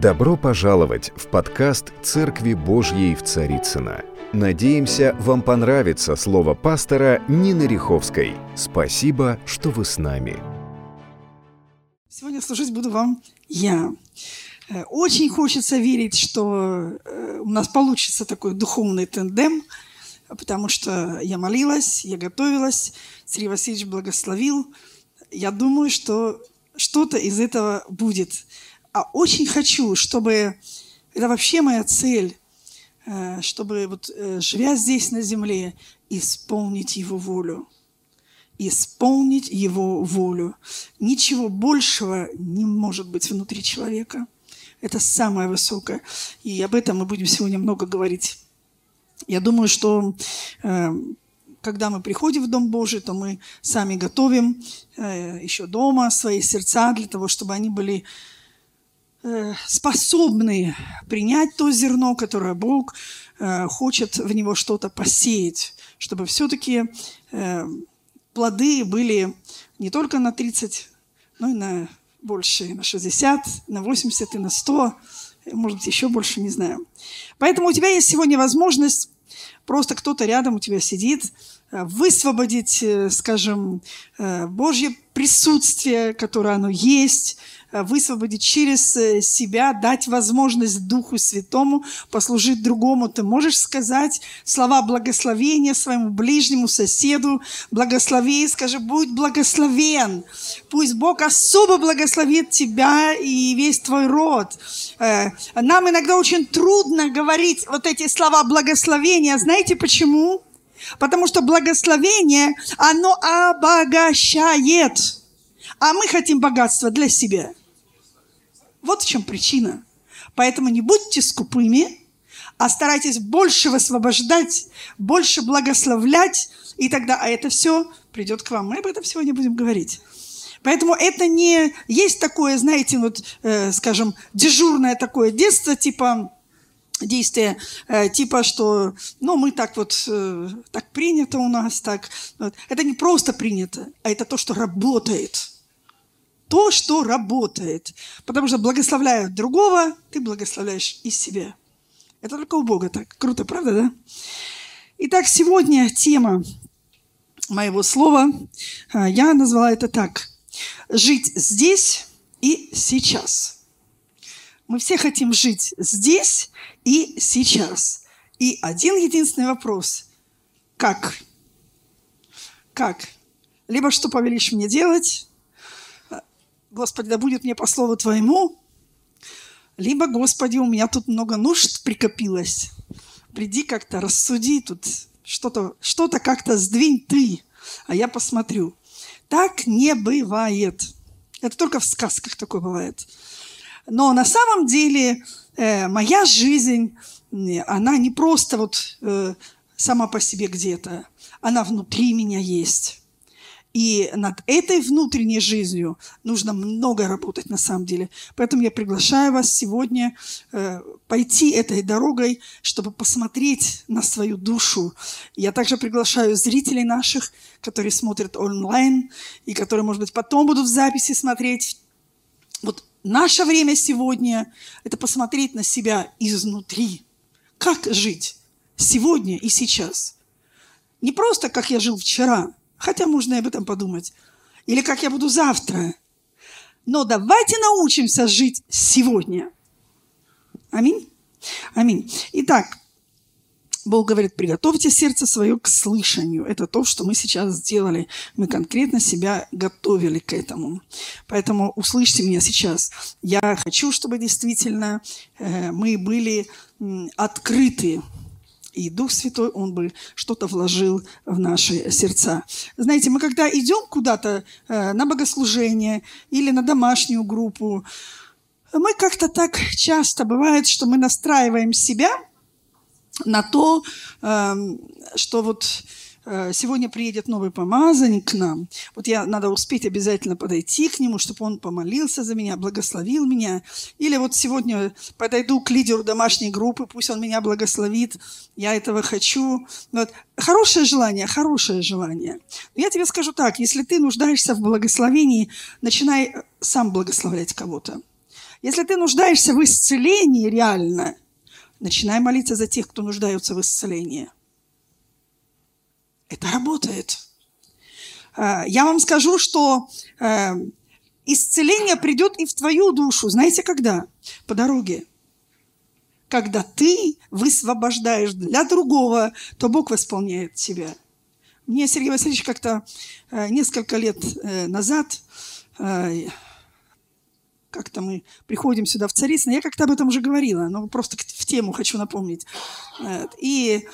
Добро пожаловать в подкаст «Церкви Божьей в Царицыно». Надеемся, вам понравится слово пастора Нины Ряховской. Спасибо, что вы с нами. Сегодня служить буду вам я. Очень хочется верить, что у нас получится такой духовный тандем, потому что я молилась, я готовилась, Сергей Васильевич благословил. Я думаю, что что-то из этого будет. А очень хочу, чтобы... Это вообще моя цель, чтобы, вот, живя здесь на земле, исполнить Его волю. Исполнить Его волю. Ничего большего не может быть внутри человека. Это самое высокое. И об этом мы будем сегодня много говорить. Я думаю, что когда мы приходим в Дом Божий, то мы сами готовим еще дома свои сердца для того, чтобы они были способны принять то зерно, которое Бог хочет в него что-то посеять, чтобы все-таки плоды были не только на 30, но и на больше, и на 60, на 80, и на 100, может быть, еще больше, не знаю. Поэтому у тебя есть сегодня возможность, просто кто-то рядом у тебя сидит, высвободить, скажем, Божье присутствие, которое оно есть, высвободить через себя, дать возможность Духу Святому послужить другому. Ты можешь сказать слова благословения своему ближнему соседу, благослови, скажи, будь благословен. Пусть Бог особо благословит тебя и весь твой род. Нам иногда очень трудно говорить вот эти слова благословения. Знаете почему? Потому что благословение, оно обогащает. А мы хотим богатства для себя. Вот в чем причина. Поэтому не будьте скупыми, а старайтесь больше высвобождать, больше благословлять, и тогда это все придет к вам. Мы об этом сегодня будем говорить. Поэтому это не есть такое, знаете, вот, скажем, дежурное такое детство, типа... действия, типа, что, ну, мы так вот, так принято у нас, так. Вот. Это не просто принято, а это то, что работает. То, что работает. Потому что благословляя другого, ты благословляешь и себя. Это только у Бога так. Круто, правда, да? Итак, сегодня тема моего слова, я назвала это так. Жить здесь и сейчас. Мы все хотим жить здесь и сейчас. И один единственный вопрос. Как? Как? Либо что повелишь мне делать? Господи, да будет мне по слову Твоему. Либо, Господи, у меня тут много нужд прикопилось. Приди как-то, рассуди тут. Что-то как-то сдвинь Ты, а я посмотрю. Так не бывает. Это только в сказках такое бывает. Но на самом деле моя жизнь, она не просто вот сама по себе где-то. Она внутри меня есть. И над этой внутренней жизнью нужно много работать на самом деле. Поэтому я приглашаю вас сегодня пойти этой дорогой, чтобы посмотреть на свою душу. Я также приглашаю зрителей наших, которые смотрят онлайн и которые, может быть, потом будут в записи смотреть. Вот наше время сегодня – это посмотреть на себя изнутри. Как жить сегодня и сейчас? Не просто, как я жил вчера, хотя можно и об этом подумать, или как я буду завтра. Но давайте научимся жить сегодня. Аминь? Аминь. Итак, Бог говорит, приготовьте сердце свое к слышанию. Это то, что мы сейчас сделали. Мы конкретно себя готовили к этому. Поэтому услышьте меня сейчас. Я хочу, чтобы действительно мы были открыты. И Дух Святой, Он бы что-то вложил в наши сердца. Знаете, мы когда идем куда-то на богослужение или на домашнюю группу, мы как-то так часто бывает, что мы настраиваем себя на то, что вот сегодня приедет новый помазанник к нам. Вот надо успеть обязательно подойти к нему, чтобы он помолился за меня, благословил меня. Или вот сегодня подойду к лидеру домашней группы, пусть он меня благословит, я этого хочу. Вот. Хорошее желание, хорошее желание. Но я тебе скажу так, если ты нуждаешься в благословении, начинай сам благословлять кого-то. Если ты нуждаешься в исцелении реально, начинай молиться за тех, кто нуждается в исцелении. Это работает. Я вам скажу, что исцеление придет и в твою душу. Знаете, когда? По дороге. Когда ты высвобождаешь для другого, то Бог восполняет тебя. Мне Сергей Васильевич как-то несколько лет назад, как-то мы приходим сюда в Царицыно, я как-то об этом уже говорила, но просто в тему хочу напомнить. И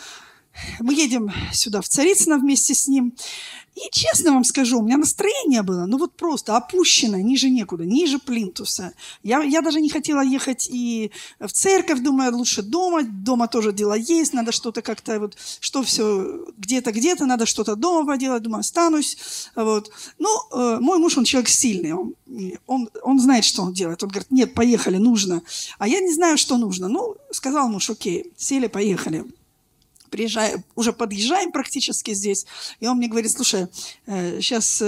мы едем сюда в Царицыно вместе с ним. И честно вам скажу, у меня настроение было, ну вот просто опущено, ниже некуда, ниже плинтуса. Я даже не хотела ехать и в церковь, думаю, лучше дома. Дома тоже дела есть, надо что-то как-то вот, что все, где-то, надо что-то дома поделать, думаю, останусь. Вот. Ну, мой муж, он человек сильный, он знает, что он делает. Он говорит, нет, поехали, нужно. А я не знаю, что нужно. Ну, сказал муж, окей, сели, поехали. Приезжаем, уже подъезжаем практически здесь, и он мне говорит, слушай, сейчас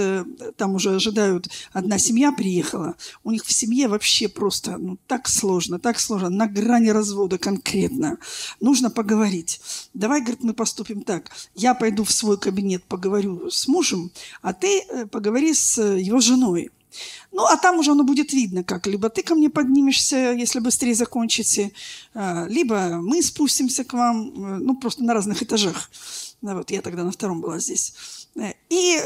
там уже ожидают, одна семья приехала, у них в семье вообще просто ну, так сложно, на грани развода конкретно, нужно поговорить. Давай, говорит, мы поступим так, я пойду в свой кабинет, поговорю с мужем, а ты поговори с его женой. Ну, а там уже оно будет видно, как либо ты ко мне поднимешься, если быстрее закончите, либо мы спустимся к вам, ну, просто на разных этажах. Вот, я тогда на втором была здесь. И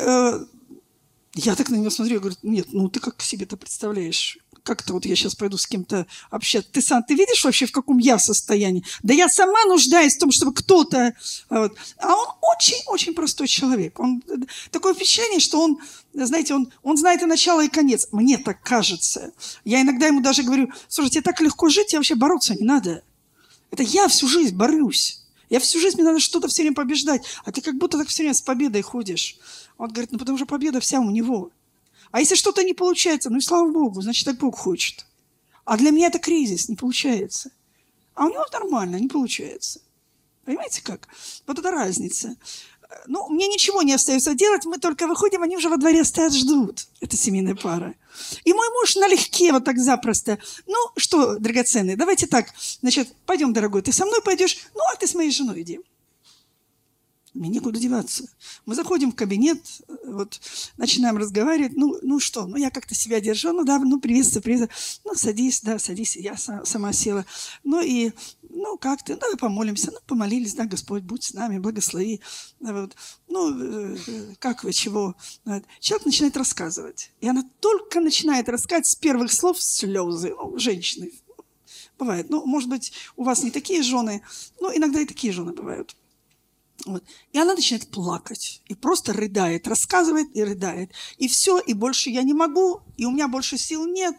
я так на него смотрю, я говорю, нет, ну, ты как себе-то представляешь? Как-то вот я сейчас пойду с кем-то общаться. Ты видишь вообще, в каком я состоянии? Да я сама нуждаюсь в том, чтобы кто-то... Вот. А он очень-очень простой человек. Он, такое впечатление, что он, знаете, он знает и начало, и конец. Мне так кажется. Я иногда ему даже говорю, слушай, тебе так легко жить, тебе вообще бороться не надо. Это я всю жизнь борюсь. Я всю жизнь, мне надо что-то все время побеждать. А ты как будто так все время с победой ходишь. Он говорит, ну потому что победа вся у него. А если что-то не получается, ну и слава Богу, значит, так Бог хочет. А для меня это кризис, не получается. А у него нормально, не получается. Понимаете как? Вот это разница. Ну, мне ничего не остается делать, мы только выходим, они уже во дворе стоят, ждут. Это семейная пара. И мой муж налегке, вот так запросто. Ну, что, драгоценный, давайте так, значит, пойдем, дорогой, ты со мной пойдешь, ну, а ты с моей женой иди. Мне некуда деваться. Мы заходим в кабинет, вот, начинаем разговаривать. Ну что, ну я как-то себя держу, ну да, ну приветствую. Ну садись, да, садись, я сама села. Ну и, ну как ты, давай помолимся. Ну помолились, да, Господь, будь с нами, благослови. Вот. Ну, как вы, чего? Человек начинает рассказывать. И она только начинает рассказывать с первых слов слезы, ну, женщины. Бывает. Ну, может быть, у вас не такие жены, но иногда и такие жены бывают. Вот. И она начинает плакать, и просто рыдает, рассказывает и рыдает. И все, и больше я не могу, и у меня больше сил нет.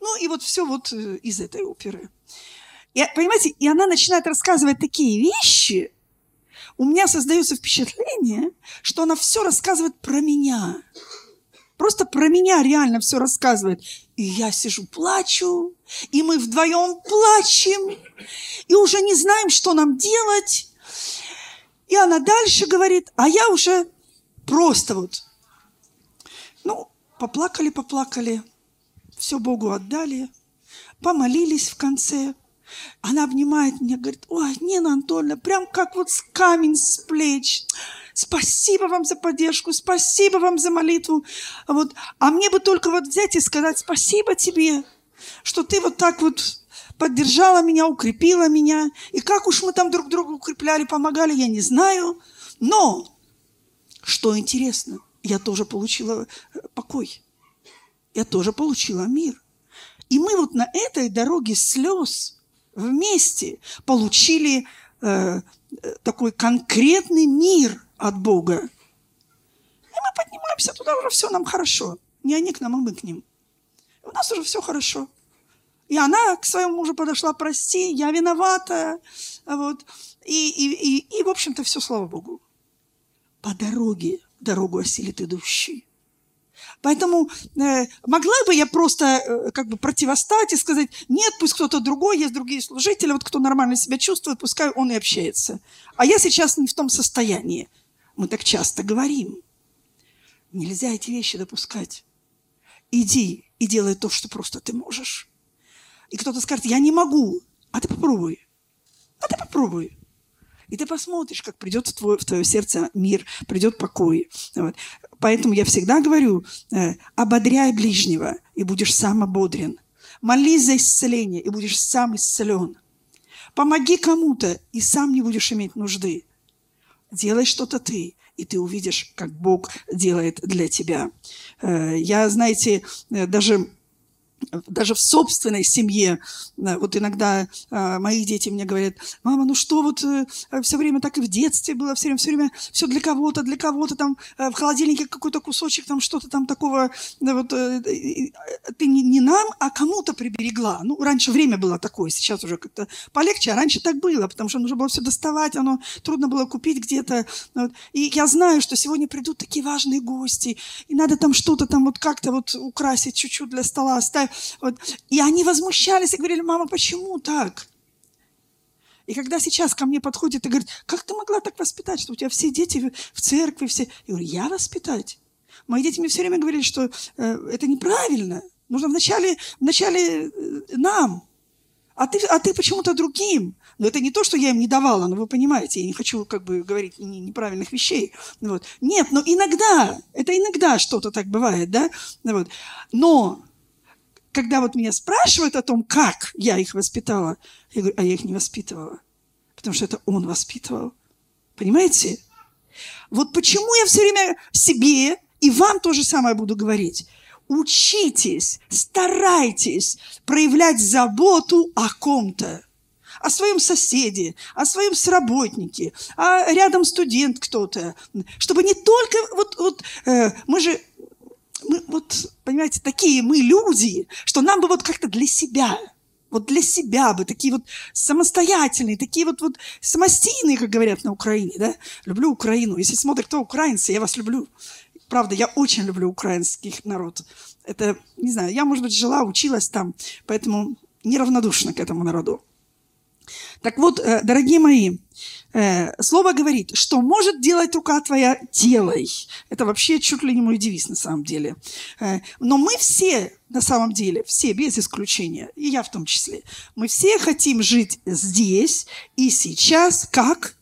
Ну, и вот все вот из этой оперы. И, понимаете, и она начинает рассказывать такие вещи, у меня создается впечатление, что она все рассказывает про меня. Просто про меня реально все рассказывает. И я сижу, плачу, и мы вдвоем плачем, и уже не знаем, что нам делать. И она дальше говорит, а я уже просто вот, ну, поплакали, все Богу отдали, помолились в конце. Она обнимает меня, говорит, ой, Нина Анатольевна, прям как вот камень с плеч. Спасибо вам за поддержку, спасибо вам за молитву. Вот. А мне бы только вот взять и сказать спасибо тебе, что ты вот так вот... поддержала меня, укрепила меня. И как уж мы там друг друга укрепляли, помогали, я не знаю. Но, что интересно, я тоже получила покой. Я тоже получила мир. И мы вот на этой дороге слез вместе получили такой конкретный мир от Бога. И мы поднимаемся туда, уже все нам хорошо. Не они к нам, а мы к ним. У нас уже все хорошо. И она к своему мужу подошла, прости, я виновата. Вот. И в общем-то, все, слава Богу. По дороге дорогу осилит идущий. Поэтому могла бы я просто как бы противостать и сказать, нет, пусть кто-то другой, есть другие служители, вот кто нормально себя чувствует, пускай он и общается. А я сейчас не в том состоянии. Мы так часто говорим. Нельзя эти вещи допускать. Иди и делай то, что просто ты можешь. И кто-то скажет, я не могу. А ты попробуй. А ты попробуй. И ты посмотришь, как придет в твое сердце мир, придет покой. Вот. Поэтому я всегда говорю, ободряй ближнего, и будешь сам ободрен. Молись за исцеление, и будешь сам исцелен. Помоги кому-то, и сам не будешь иметь нужды. Делай что-то ты, и ты увидишь, как Бог делает для тебя. Я, знаете, даже в собственной семье, вот иногда мои дети мне говорят, мама, ну что вот все время так и в детстве было, все время все для кого-то, там в холодильнике какой-то кусочек, там что-то там такого, вот, ты не нам, а кому-то приберегла. Ну, раньше время было такое, сейчас уже как-то полегче, а раньше так было, потому что нужно было все доставать, оно трудно было купить где-то. Вот. И я знаю, что сегодня придут такие важные гости, и надо там что-то там вот как-то вот украсить чуть-чуть для стола, оставить. Вот. И они возмущались и говорили, мама, почему так? И когда сейчас ко мне подходит и говорит, как ты могла так воспитать, что у тебя все дети в церкви, все... Я говорю, я воспитать? Мои дети мне все время говорили, что это неправильно, нужно вначале нам, а ты почему-то другим. Но это не то, что я им не давала, но вы понимаете, я не хочу как бы говорить неправильных вещей. Вот. Нет, но иногда, это иногда что-то так бывает, да? Вот. Но... Когда вот меня спрашивают о том, как я их воспитала, я говорю, а я их не воспитывала, потому что это он воспитывал. Понимаете? Вот почему я все время себе и вам то же самое буду говорить. Учитесь, старайтесь проявлять заботу о ком-то. О своем соседе, о своем сработнике, а рядом студент кто-то. Чтобы не только... Мы, понимаете, такие мы люди, что нам бы вот как-то для себя бы, такие вот самостоятельные, такие вот самостийные, как говорят на Украине, да? Люблю Украину. Если смотрят, кто украинцы, я вас люблю. Правда, я очень люблю украинский народ. Это, не знаю, я, может быть, жила, училась там, поэтому неравнодушна к этому народу. Так вот, дорогие мои, слово говорит, что может делать рука твоя, делай. Это вообще чуть ли не мой девиз на самом деле. Но мы все, на самом деле, все без исключения, и я в том числе, мы все хотим жить здесь и сейчас как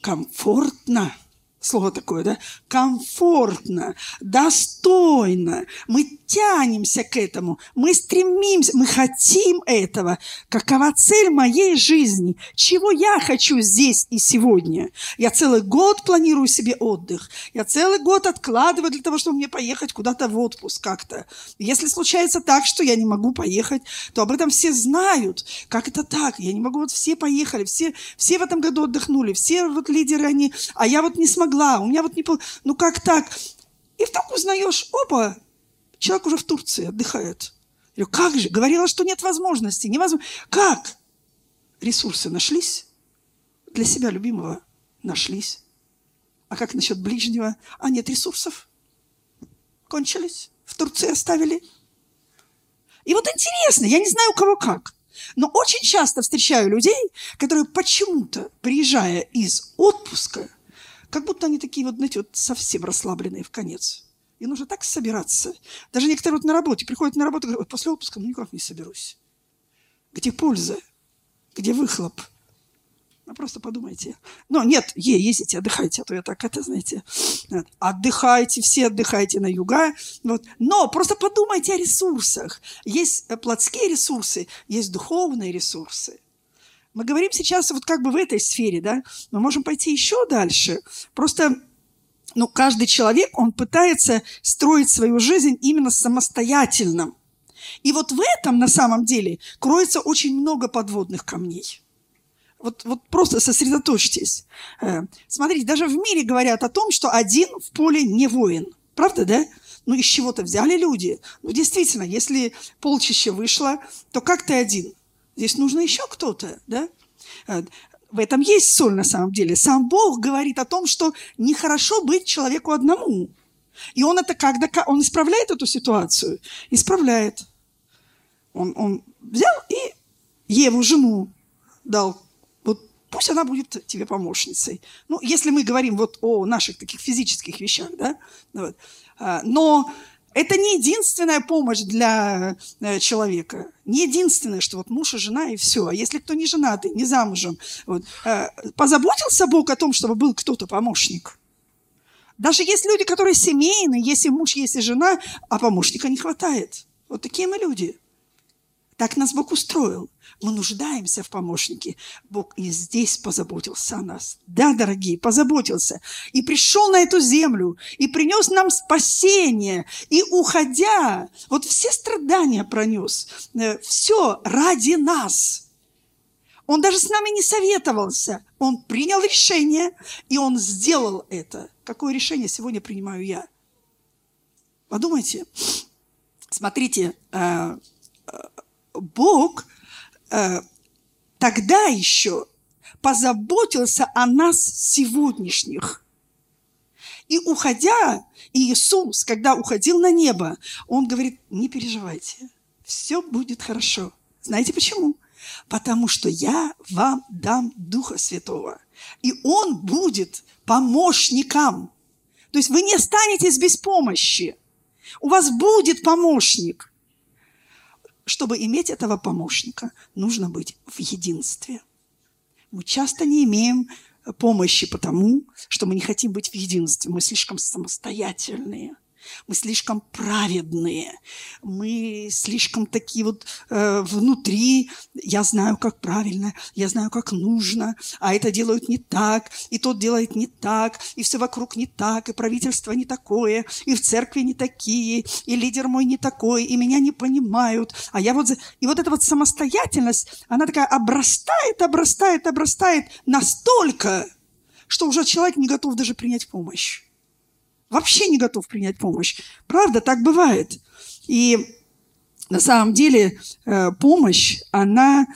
комфортно. Слово такое, да? Комфортно, достойно. Мы тянемся к этому, мы стремимся, мы хотим этого. Какова цель моей жизни? Чего я хочу здесь и сегодня? Я целый год планирую себе отдых. Я целый год откладываю для того, чтобы мне поехать куда-то в отпуск как-то. Если случается так, что я не могу поехать, то об этом все знают. Как это так? Я не могу, вот все поехали, все в этом году отдохнули, все вот лидеры они, а я вот не смогла. У меня вот не получилось. Ну как так? И вдруг узнаешь, опа, человек уже в Турции отдыхает. Я говорю, как же? Говорила, что нет возможности. Невозможно. Как? Ресурсы нашлись. Для себя любимого нашлись. А как насчет ближнего? А нет ресурсов. Кончились. В Турции оставили. И вот интересно, я не знаю, у кого как. Но очень часто встречаю людей, которые почему-то, приезжая из отпуска, как будто они такие вот, знаете, вот совсем расслабленные в конец. И нужно так собираться. Даже некоторые вот на работе приходят на работу и говорят, после отпуска ну никак не соберусь. Где польза? Где выхлоп? Ну, просто подумайте. Ну, нет, ездите, отдыхайте, а то я так, это, знаете, отдыхайте, все отдыхайте на юга. Вот. Но просто подумайте о ресурсах. Есть плотские ресурсы, есть духовные ресурсы. Мы говорим сейчас вот как бы в этой сфере, да, мы можем пойти еще дальше. Просто, ну, каждый человек, он пытается строить свою жизнь именно самостоятельно. И вот в этом, на самом деле, кроется очень много подводных камней. Вот просто сосредоточьтесь. Смотрите, даже в мире говорят о том, что один в поле не воин. Правда, да? Ну, из чего-то взяли люди. Ну, действительно, если полчища вышло, то как ты один? Здесь нужно еще кто-то, да? В этом есть соль на самом деле. Сам Бог говорит о том, что нехорошо быть человеку одному. И он это когда он исправляет эту ситуацию, исправляет. Он взял и Еву, жену, дал. Вот пусть она будет тебе помощницей. Ну, если мы говорим вот о наших таких физических вещах, да? Вот. Но Это не единственная помощь для человека. Не единственное, что вот муж и жена, и все. Если кто не женатый, не замужем, вот, позаботился Бог о том, чтобы был кто-то помощник? Даже есть люди, которые семейные, есть и муж, есть и жена, а помощника не хватает. Вот такие мы люди. Так нас Бог устроил. Мы нуждаемся в помощнике. Бог и здесь позаботился о нас. Да, дорогие, позаботился. И пришел на эту землю, и принес нам спасение. И уходя, вот все страдания пронес. Все ради нас. Он даже с нами не советовался. Он принял решение, и он сделал это. Какое решение сегодня принимаю я? Подумайте. Смотрите, Бог тогда еще позаботился о нас сегодняшних. И уходя, Иисус, когда уходил на небо, Он говорит, не переживайте, все будет хорошо. Знаете почему? Потому что я вам дам Духа Святого, и Он будет помощником. То есть вы не останетесь без помощи. У вас будет помощник. Чтобы иметь этого помощника, нужно быть в единстве. Мы часто не имеем помощи потому, что мы не хотим быть в единстве. Мы слишком самостоятельные, мы слишком праведные, мы слишком такие вот внутри. Я знаю, как правильно, я знаю, как нужно, а это делают не так, и тот делает не так, и все вокруг не так, и правительство не такое, и в церкви не такие, и лидер мой не такой, и меня не понимают. А я вот... И вот эта вот самостоятельность, она такая обрастает, обрастает, обрастает настолько, что уже человек не готов даже принять помощь. Вообще не готов принять помощь. Правда, так бывает. И на самом деле помощь, она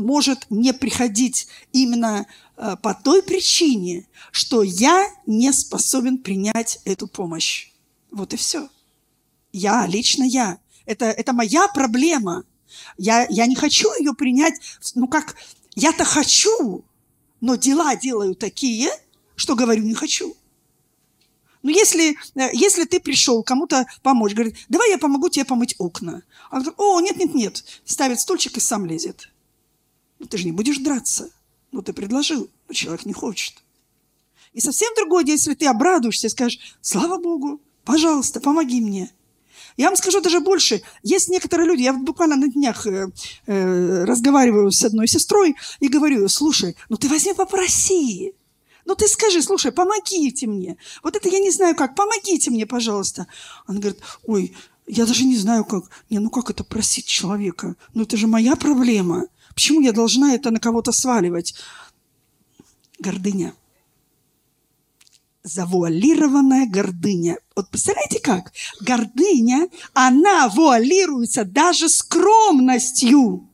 может не приходить именно по той причине, что я не способен принять эту помощь. Вот и все. Я, лично я. Это моя проблема. Я не хочу ее принять. Ну как, я-то хочу, но дела делаю такие... Что говорю, не хочу. Но если ты пришел кому-то помочь, говорит, давай я помогу тебе помыть окна. Он говорит, о, нет. Ставит стульчик и сам лезет. Ну, ты же не будешь драться. Ну, ты предложил, но человек не хочет. И совсем другое, если ты обрадуешься и скажешь, слава Богу, пожалуйста, помоги мне. Я вам скажу даже больше. Есть некоторые люди, я буквально на днях разговариваю с одной сестрой и говорю, слушай, ну ты возьми попроси. Ну, ты скажи, слушай, помогите мне. Вот это я не знаю как. Помогите мне, пожалуйста. Она говорит, ой, я даже не знаю как. Не, ну как это просить человека? Ну, это же моя проблема. Почему я должна это на кого-то сваливать? Гордыня. Завуалированная гордыня. Вот представляете как? Гордыня, она вуалируется даже скромностью.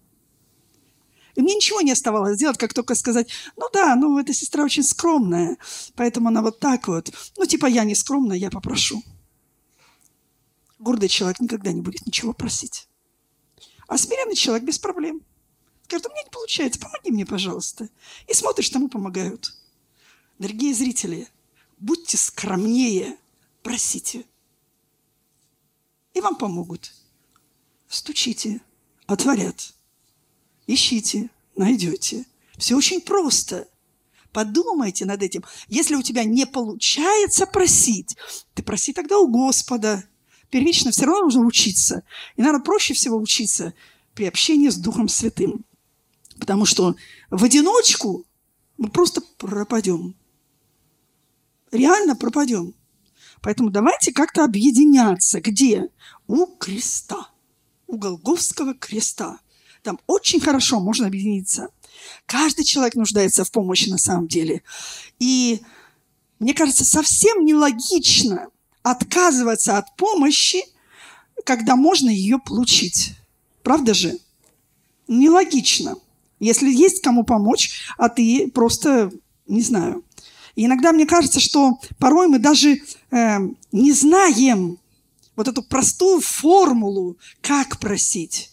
И мне ничего не оставалось делать, как только сказать, ну да, ну эта сестра очень скромная, поэтому она вот так вот. Ну типа я не скромная, я попрошу. Гордый человек никогда не будет ничего просить. А смиренный человек без проблем. Говорит, у меня не получается, помоги мне, пожалуйста. И смотришь, тому помогают. Дорогие зрители, будьте скромнее, просите. И вам помогут. Стучите, отворят. Ищите, найдете. Все очень просто. Подумайте над этим. Если у тебя не получается просить, ты проси тогда у Господа. Первично все равно нужно учиться. И, наверное, проще всего учиться при общении с Духом Святым. Потому что в одиночку мы просто пропадем. Реально пропадем. Поэтому давайте как-то объединяться. Где? У креста. У Голгофского креста. Там очень хорошо можно объединиться. Каждый человек нуждается в помощи на самом деле. И мне кажется, совсем нелогично отказываться от помощи, когда можно ее получить. Правда же? Нелогично. Если есть кому помочь, а ты просто, не знаю. И иногда мне кажется, что порой мы даже не знаем вот эту простую формулу, как просить.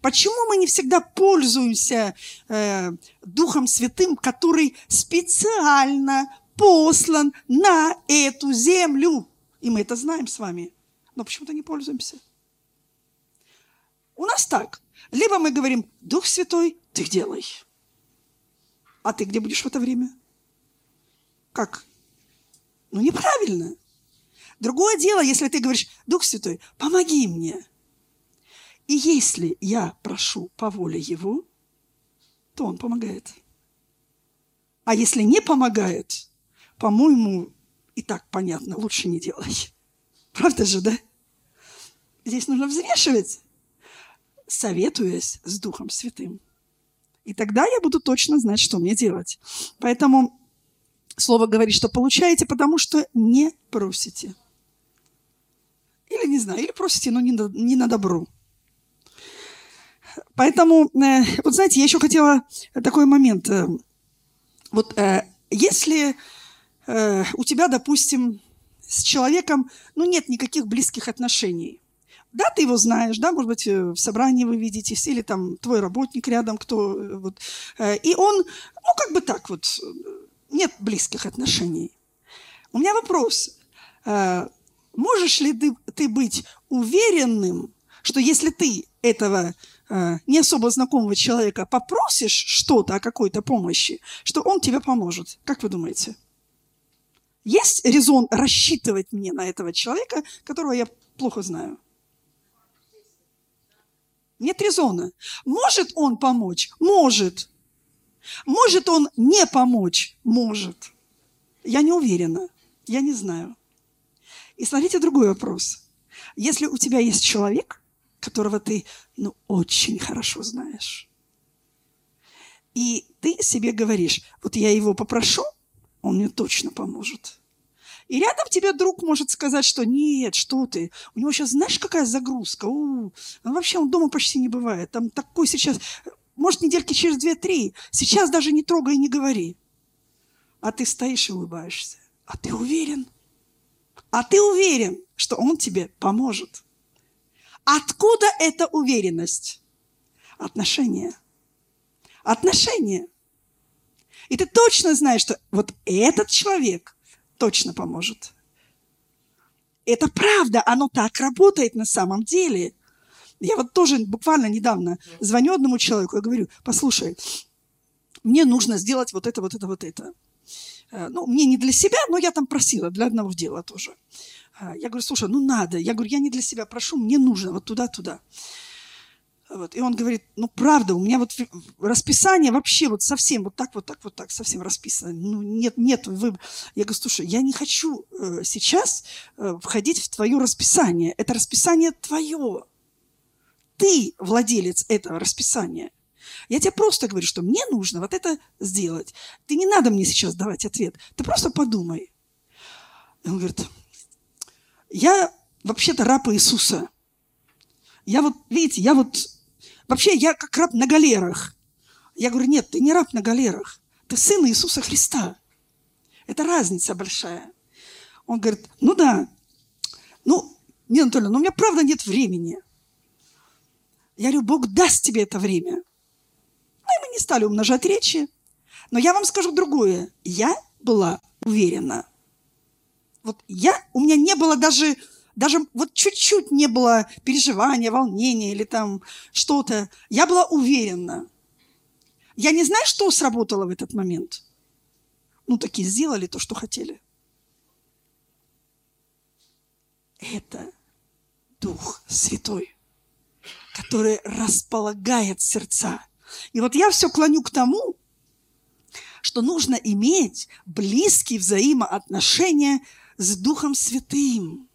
Почему мы не всегда пользуемся Духом Святым, который специально послан на эту землю? И мы это знаем с вами, но почему-то не пользуемся. У нас так. Либо мы говорим: Дух Святой, ты делай. А ты где будешь в это время? Как? Ну, неправильно. Другое дело, если ты говоришь: Дух Святой, помоги мне. И если я прошу по воле Его, то Он помогает. А если не помогает, по-моему, и так понятно, лучше не делай. Правда же, да? Здесь нужно взвешивать, советуясь с Духом Святым. И тогда я буду точно знать, что мне делать. Поэтому Слово говорит, что получаете, потому что не просите. Или, не знаю, или просите, но не на добру. Поэтому, вот знаете, я еще хотела такой момент. Вот если у тебя, допустим, с человеком, ну, нет никаких близких отношений. Да, ты его знаешь, да, может быть, в собрании вы видитесь, или там твой работник рядом, кто... Вот, и он, ну, как бы так вот, нет близких отношений. У меня вопрос. Можешь ли ты быть уверенным, что если ты этого не особо знакомого человека попросишь что-то о какой-то помощи, что он тебе поможет? Как вы думаете? Есть резон рассчитывать мне на этого человека, которого я плохо знаю? Нет резона. Может он помочь? Может. Может он не помочь? Может. Я не уверена. Я не знаю. И смотрите другой вопрос. Если у тебя есть человек, которого ты, ну, очень хорошо знаешь, и ты себе говоришь: вот я его попрошу, он мне точно поможет. И рядом тебе друг может сказать, что нет, что ты, у него сейчас, знаешь, какая загрузка, вообще он дома почти не бывает, там такой сейчас, может, недельки через 2-3, сейчас даже не трогай, не говори. А ты стоишь и улыбаешься. А ты уверен, что он тебе поможет. Откуда эта уверенность? Отношения. И ты точно знаешь, что вот этот человек точно поможет. Это правда, оно так работает на самом деле. Я вот тоже буквально недавно звоню одному человеку и говорю: послушай, мне нужно сделать вот это, вот это, вот это. Ну, мне не для себя, но я там просила, для одного дела тоже. Я говорю: слушай, ну надо. Я говорю: я не для себя прошу, мне нужно вот туда-туда. Вот. И он говорит: ну правда, у меня вот расписание вообще вот совсем вот так, совсем расписано. Ну нет выбора. Я говорю: слушай, я не хочу сейчас входить в твое расписание. Это расписание твое. Ты владелец этого расписания. Я тебе просто говорю, что мне нужно вот это сделать. Ты не надо мне сейчас давать ответ. Ты просто подумай. И он говорит: я вообще-то раб Иисуса. Я как раб на галерах. Я говорю: нет, ты не раб на галерах. Ты сын Иисуса Христа. Это разница большая. Он говорит: ну да. Ну, Нина Анатольевна, у меня правда нет времени. Я говорю: Бог даст тебе это время. Ну, и мы не стали умножать речи. Но я вам скажу другое. Я была уверена. У меня не было даже вот чуть-чуть не было переживания, волнения или там что-то. Я была уверена. Я не знаю, что сработало в этот момент. Ну, таки сделали то, что хотели. Это Дух Святой, который располагает сердца. И вот я все клоню к тому, что нужно иметь близкие взаимоотношения с Духом Святым.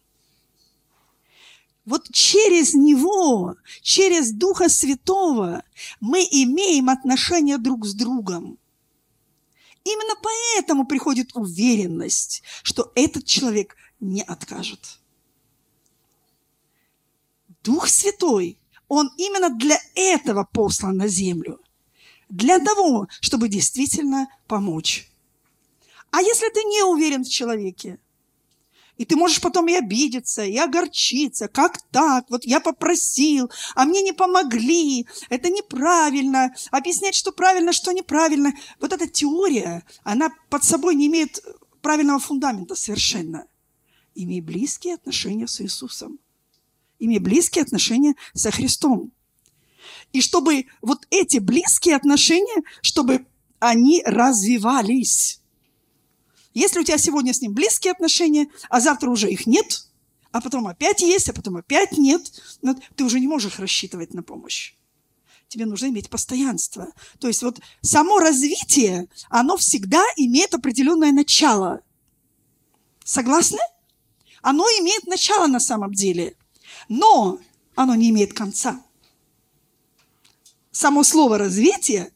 Вот через Него, через Духа Святого мы имеем отношения друг с другом. Именно поэтому приходит уверенность, что этот человек не откажет. Дух Святой, Он именно для этого послан на землю. Для того, чтобы действительно помочь. А если ты не уверен в человеке, и ты можешь потом и обидеться, и огорчиться. Как так? Вот я попросил, а мне не помогли. Это неправильно. Объяснять, что правильно, что неправильно. Вот эта теория, она под собой не имеет правильного фундамента совершенно. Имей близкие отношения с Иисусом. Имей близкие отношения со Христом. И чтобы вот эти близкие отношения, чтобы они развивались. Если у тебя сегодня с ним близкие отношения, а завтра уже их нет, а потом опять есть, а потом опять нет, ты уже не можешь рассчитывать на помощь. Тебе нужно иметь постоянство. То есть вот само развитие, оно всегда имеет определенное начало. Согласны? Оно имеет начало на самом деле, но оно не имеет конца. Само слово «развитие»,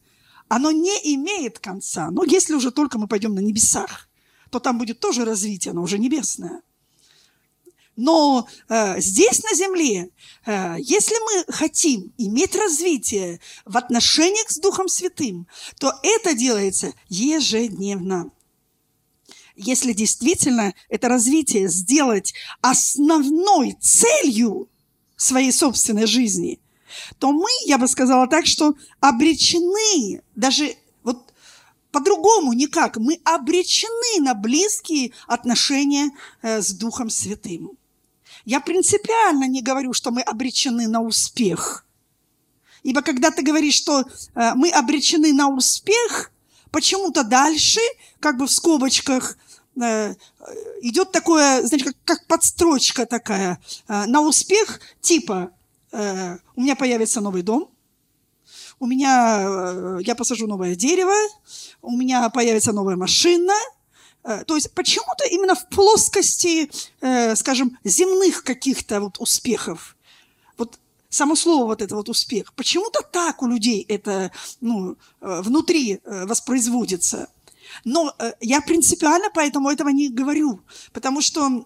оно не имеет конца. Но если уже только мы пойдем на небесах, то там будет тоже развитие, оно уже небесное. Но здесь, на земле, если мы хотим иметь развитие в отношениях с Духом Святым, то это делается ежедневно. Если действительно это развитие сделать основной целью своей собственной жизни, то мы, я бы сказала так, что обречены, даже вот по-другому никак, мы обречены на близкие отношения с Духом Святым. Я принципиально не говорю, что мы обречены на успех. Ибо когда ты говоришь, что мы обречены на успех, почему-то дальше, как бы в скобочках, идет такое, знаете, как подстрочка такая, на успех типа у меня появится новый дом, у меня, я посажу новое дерево, у меня появится новая машина. То есть почему-то именно в плоскости, скажем, земных каких-то вот успехов. Вот само слово вот это вот успех. Почему-то так у людей это внутри воспроизводится. Но я принципиально поэтому этого не говорю, потому что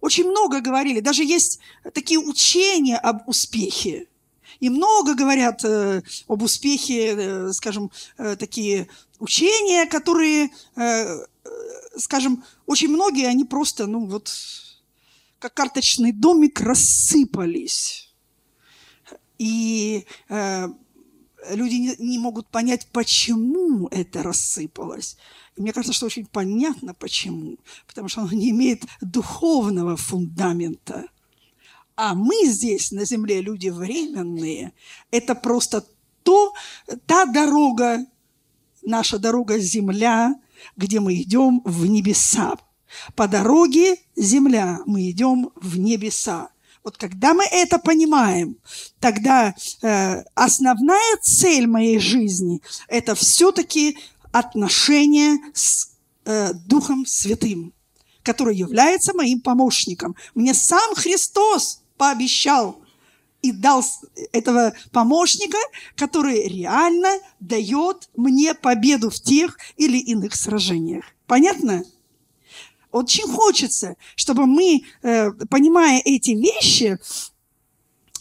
очень много говорили. Даже есть такие учения об успехе. И много говорят об успехе, скажем, такие учения, которые, скажем, очень многие, они просто, как карточный домик рассыпались. И люди не могут понять, почему это рассыпалось. И мне кажется, что очень понятно, почему. Потому что оно не имеет духовного фундамента. А мы здесь, на земле, люди временные. Это просто та дорога, наша дорога земля, где мы идем в небеса. По дороге земля мы идем в небеса. Вот когда мы это понимаем, тогда основная цель моей жизни – это все-таки отношения с Духом Святым, который является моим помощником. Мне сам Христос пообещал и дал этого помощника, который реально дает мне победу в тех или иных сражениях. Понятно? Очень хочется, чтобы мы, понимая эти вещи,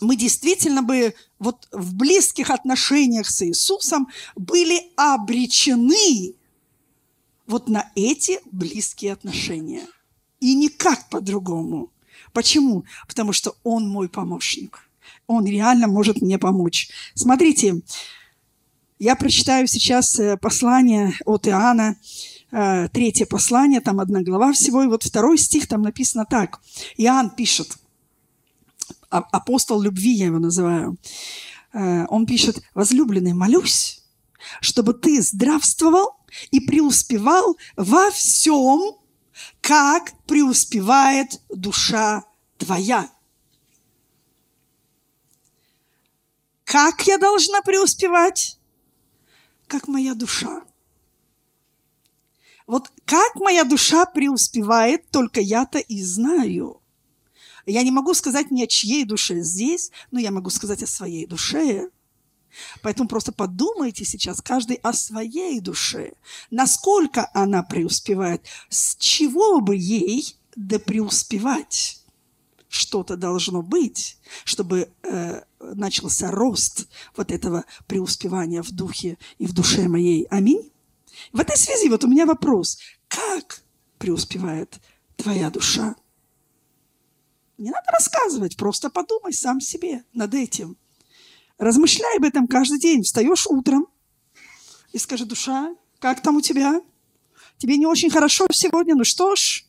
мы действительно бы вот в близких отношениях с Иисусом были обречены вот на эти близкие отношения. И никак по-другому. Почему? Потому что Он мой помощник. Он реально может мне помочь. Смотрите, я прочитаю сейчас послание от Иоанна, третье послание, там одна глава всего, и вот 2 стих, там написано так. Иоанн пишет, апостол любви я его называю, он пишет: «Возлюбленный, молюсь, чтобы ты здравствовал и преуспевал во всем, как преуспевает душа твоя». Как я должна преуспевать? Как моя душа. Вот как моя душа преуспевает, только я-то и знаю. Я не могу сказать ни о чьей душе здесь, но я могу сказать о своей душе. Поэтому просто подумайте сейчас каждый о своей душе. Насколько она преуспевает, с чего бы ей да преуспевать? Что-то должно быть, чтобы начался рост вот этого преуспевания в духе и в душе моей. Аминь. В этой связи вот у меня вопрос. Как преуспевает твоя душа? Не надо рассказывать, просто подумай сам себе над этим. Размышляй об этом каждый день. Встаешь утром и скажи: душа, как там у тебя? тебе не очень хорошо сегодня, ну что ж,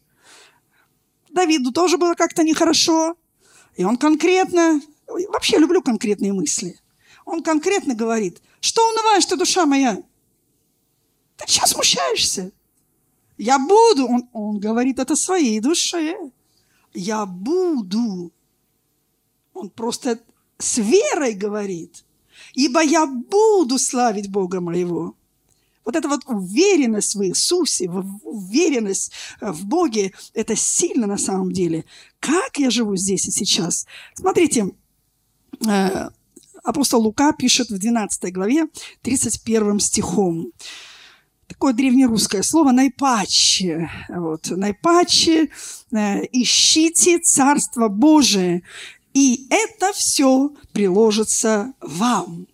Давиду тоже было как-то нехорошо. И он конкретно, вообще люблю конкретные мысли, он конкретно говорит, что унываешь ты, душа моя? Ты чего смущаешься? Я буду, он говорит это своей душе, я буду. Он просто с верой говорит, ибо я буду славить Бога моего. Вот эта вот уверенность в Иисусе, уверенность в Боге, это сильно на самом деле. Как я живу здесь и сейчас? Смотрите, апостол Лука пишет в 12 главе 31 стихом. Такое древнерусское слово «наипаче». Вот, «наипаче», «ищите Царство Божие, и это все приложится вам».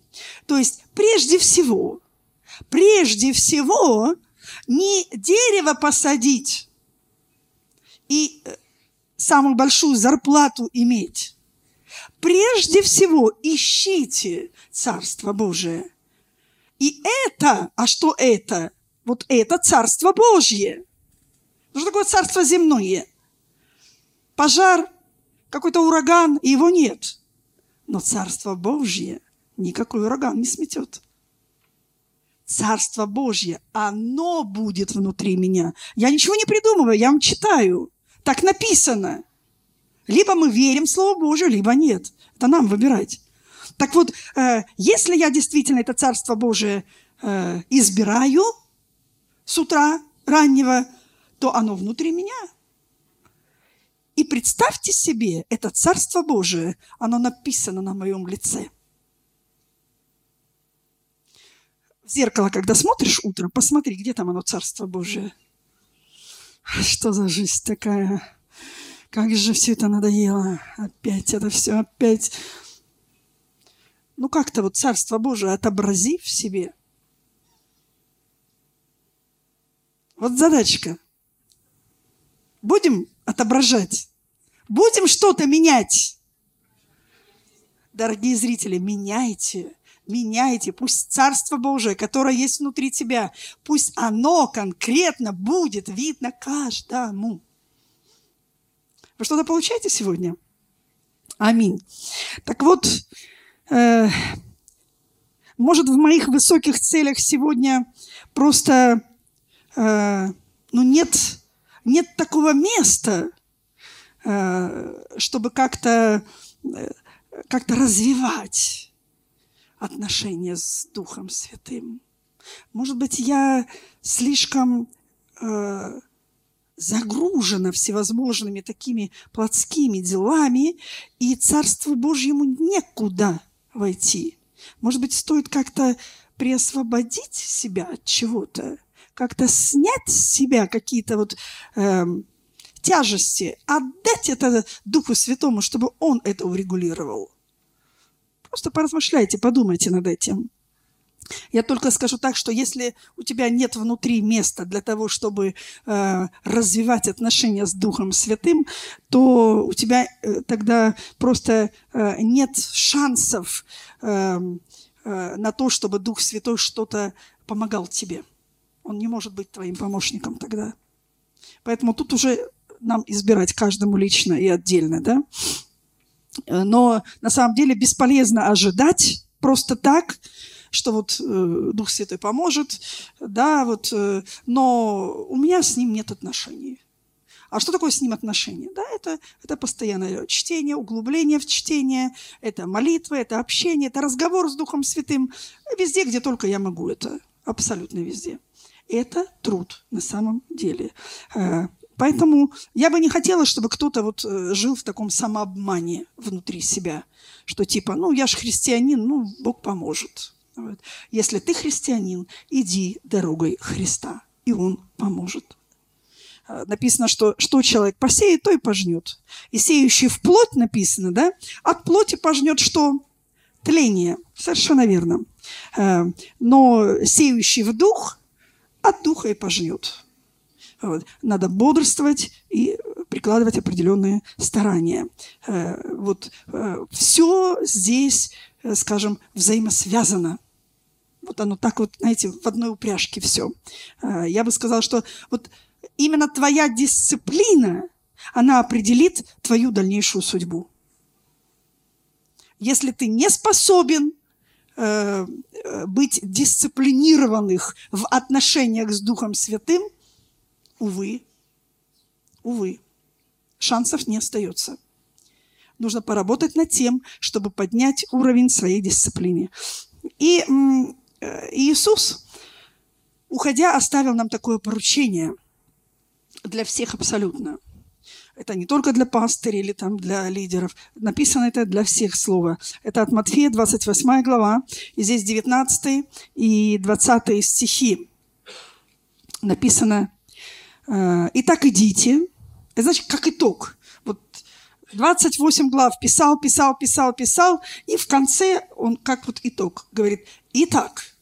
То есть прежде всего не дерево посадить и самую большую зарплату иметь. Прежде всего ищите Царство Божие. И это, а что это? Вот это Царство Божье. Что такое царство земное? Пожар, какой-то ураган, и его нет. Но Царство Божье никакой ураган не сметет. Царство Божье, оно будет внутри меня. Я ничего не придумываю, я вам читаю. Так написано. Либо мы верим в Слово Божие, либо нет. Это нам выбирать. Так вот, если я действительно это Царство Божие избираю с утра раннего, то оно внутри меня. И представьте себе, это Царство Божие, оно написано на моем лице. В зеркало, когда смотришь утром, посмотри, где там оно, Царство Божие. Что за жизнь такая? Как же все это надоело. Опять это все, опять. Ну как-то вот Царство Божие отобрази в себе. Вот задачка. Будем отображать? Будем что-то менять? Дорогие зрители, меняйте. Меняйте, пусть Царство Божие, которое есть внутри тебя, пусть оно конкретно будет видно каждому. Вы что-то получаете сегодня? Аминь. Так вот, может, в моих высоких целях сегодня просто нет такого места, чтобы как-то развивать отношения с Духом Святым. Может быть, я слишком загружена всевозможными такими плотскими делами, и Царству Божьему некуда войти. Может быть, стоит как-то приосвободить себя от чего-то, как-то снять с себя какие-то вот тяжести, отдать это Духу Святому, чтобы Он это урегулировал. Просто поразмышляйте, подумайте над этим. Я только скажу так, что если у тебя нет внутри места для того, чтобы развивать отношения с Духом Святым, то у тебя тогда просто нет шансов на то, чтобы Дух Святой что-то помогал тебе. Он не может быть твоим помощником тогда. Поэтому тут уже нам избирать каждому лично и отдельно, да? Но на самом деле бесполезно ожидать просто так, что вот Дух Святой поможет, да, вот, но у меня с ним нет отношений. А что такое с ним отношения? Да, это постоянное чтение, углубление в чтение, это молитва, это общение, это разговор с Духом Святым. Везде, где только я могу это, абсолютно везде. Это труд на самом деле. Поэтому я бы не хотела, чтобы кто-то вот жил в таком самообмане внутри себя, что типа, ну, я же христианин, ну, Бог поможет. Вот. Если ты христианин, иди дорогой Христа, и Он поможет. Написано, что человек посеет, то и пожнет. И сеющий в плоть написано, да, от плоти пожнет что? Тление. Совершенно верно. Но сеющий в дух, от духа и пожнет. Вот. Надо бодрствовать и прикладывать определенные старания. Вот все здесь, скажем, взаимосвязано. Вот оно так вот, знаете, в одной упряжке все. Я бы сказала, что вот именно твоя дисциплина, она определит твою дальнейшую судьбу. Если ты не способен быть дисциплинированных в отношениях с Духом Святым, увы, шансов не остается. Нужно поработать над тем, чтобы поднять уровень своей дисциплины. И Иисус, уходя, оставил нам такое поручение для всех абсолютно. Это не только для пастырей или там для лидеров. Написано это для всех слово. Это от Матфея, 28 глава. И здесь 19 и 20 стихи. Написано: «Итак, идите». Это значит, как итог. Вот 28 глав писал. И в конце он как вот итог говорит: «Итак».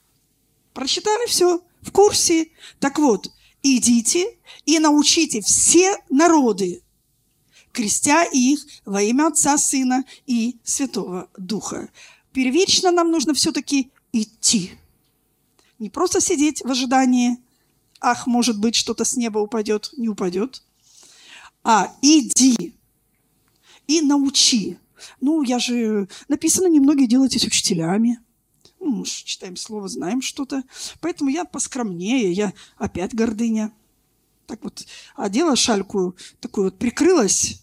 Прочитали все, в курсе. Так вот, идите и научите все народы, крестя их во имя Отца, Сына и Святого Духа. Первично нам нужно все-таки идти. Не просто сидеть в ожидании, ах, может быть, что-то с неба упадет, не упадет, а иди и научи. Ну, я же... Написано, немногие делаетесь учителями. Ну, мы же читаем слово, знаем что-то. Поэтому я поскромнее, я опять гордыня. Так вот, одела шальку, такую вот прикрылась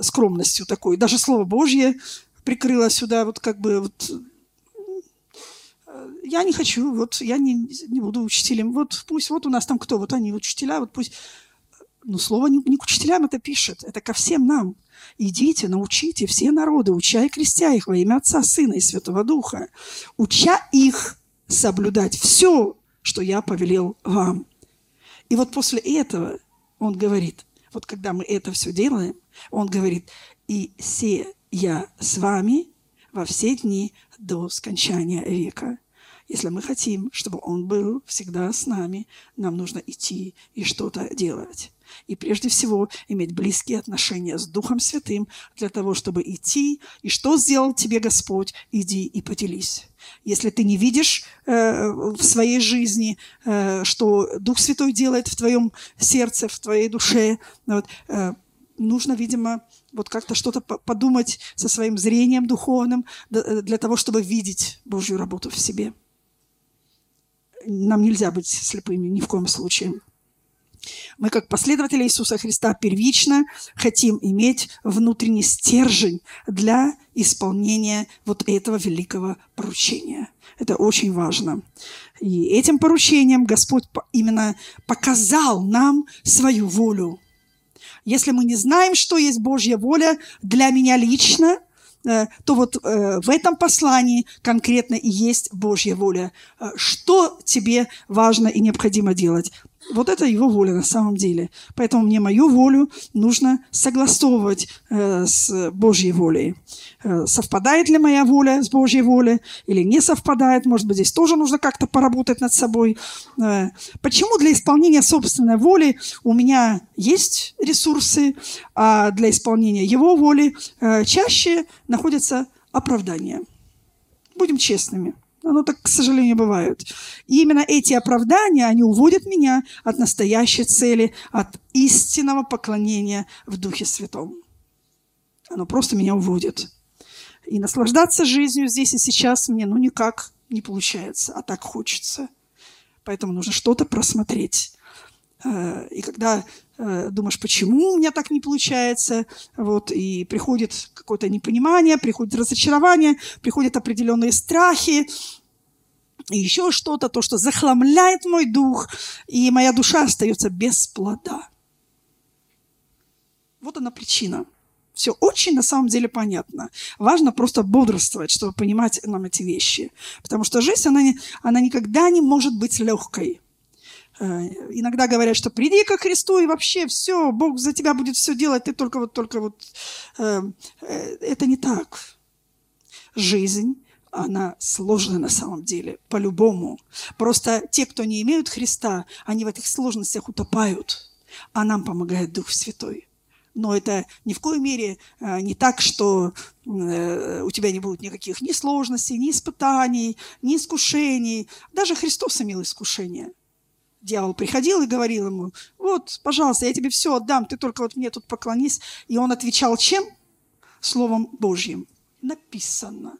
скромностью такой, даже Слово Божье прикрыла сюда, вот как бы вот, я не хочу, вот я не буду учителем, вот пусть, вот у нас там кто, вот они учителя, вот пусть, но Слово не к учителям это пишет, это ко всем нам. Идите, научите все народы, уча и крестя их во имя Отца, Сына и Святого Духа, уча их соблюдать все, что я повелел вам. И вот после этого он говорит, вот когда мы это все делаем, он говорит: «И се я с вами во все дни до скончания века». Если мы хотим, чтобы он был всегда с нами, нам нужно идти и что-то делать. И прежде всего иметь близкие отношения с Духом Святым для того, чтобы идти. И что сделал тебе Господь? Иди и поделись. Если ты не видишь в своей жизни, что Дух Святой делает в твоем сердце, в твоей душе, вот, нужно, видимо, вот как-то что-то подумать со своим зрением духовным для того, чтобы видеть Божью работу в себе. Нам нельзя быть слепыми ни в коем случае. Мы, как последователи Иисуса Христа, первично хотим иметь внутренний стержень для исполнения вот этого великого поручения. Это очень важно. И этим поручением Господь именно показал нам свою волю. Если мы не знаем, что есть Божья воля для меня лично, то вот в этом послании конкретно и есть Божья воля. Что тебе важно и необходимо делать? Вот это его воля на самом деле. Поэтому мне мою волю нужно согласовывать с Божьей волей. Совпадает ли моя воля с Божьей волей или не совпадает? Может быть, здесь тоже нужно как-то поработать над собой. Почему для исполнения собственной воли у меня есть ресурсы, а для исполнения его воли чаще находятся оправдания? Будем честными. Оно так, к сожалению, бывает. И именно эти оправдания, они уводят меня от настоящей цели, от истинного поклонения в Духе Святом. Оно просто меня уводит. И наслаждаться жизнью здесь и сейчас мне ну никак не получается, а так хочется. Поэтому нужно что-то просмотреть. И когда думаешь, почему у меня так не получается, вот, и приходит какое-то непонимание, приходит разочарование, приходят определенные страхи, и еще что-то, то, что захламляет мой дух, и моя душа остается без плода. Вот она причина. Все очень на самом деле понятно. Важно просто бодрствовать, чтобы понимать нам эти вещи. Потому что жизнь, она никогда не может быть легкой. Иногда говорят, что приди ко Христу и вообще все, Бог за тебя будет все делать, ты только вот. Это не так. Жизнь, она сложная на самом деле, по-любому. Просто те, кто не имеют Христа, они в этих сложностях утопают, а нам помогает Дух Святой. но это ни в коей мере не так, что у тебя не будет никаких ни сложностей, ни испытаний, ни искушений. Даже Христос имел искушение. Дьявол приходил и говорил ему: вот, пожалуйста, я тебе все отдам, ты только вот мне тут поклонись. И он отвечал чем? Словом Божьим. Написано.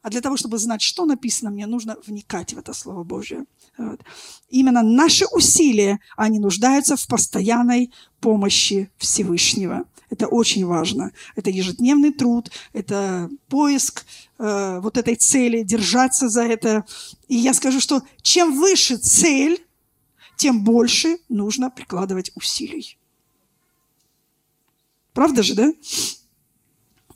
А для того, чтобы знать, что написано, мне нужно вникать в это Слово Божие. Вот. Именно наши усилия, они нуждаются в постоянной помощи Всевышнего. Это очень важно. Это ежедневный труд, это поиск вот этой цели, держаться за это. И я скажу, что чем выше цель, тем больше нужно прикладывать усилий. Правда же, да?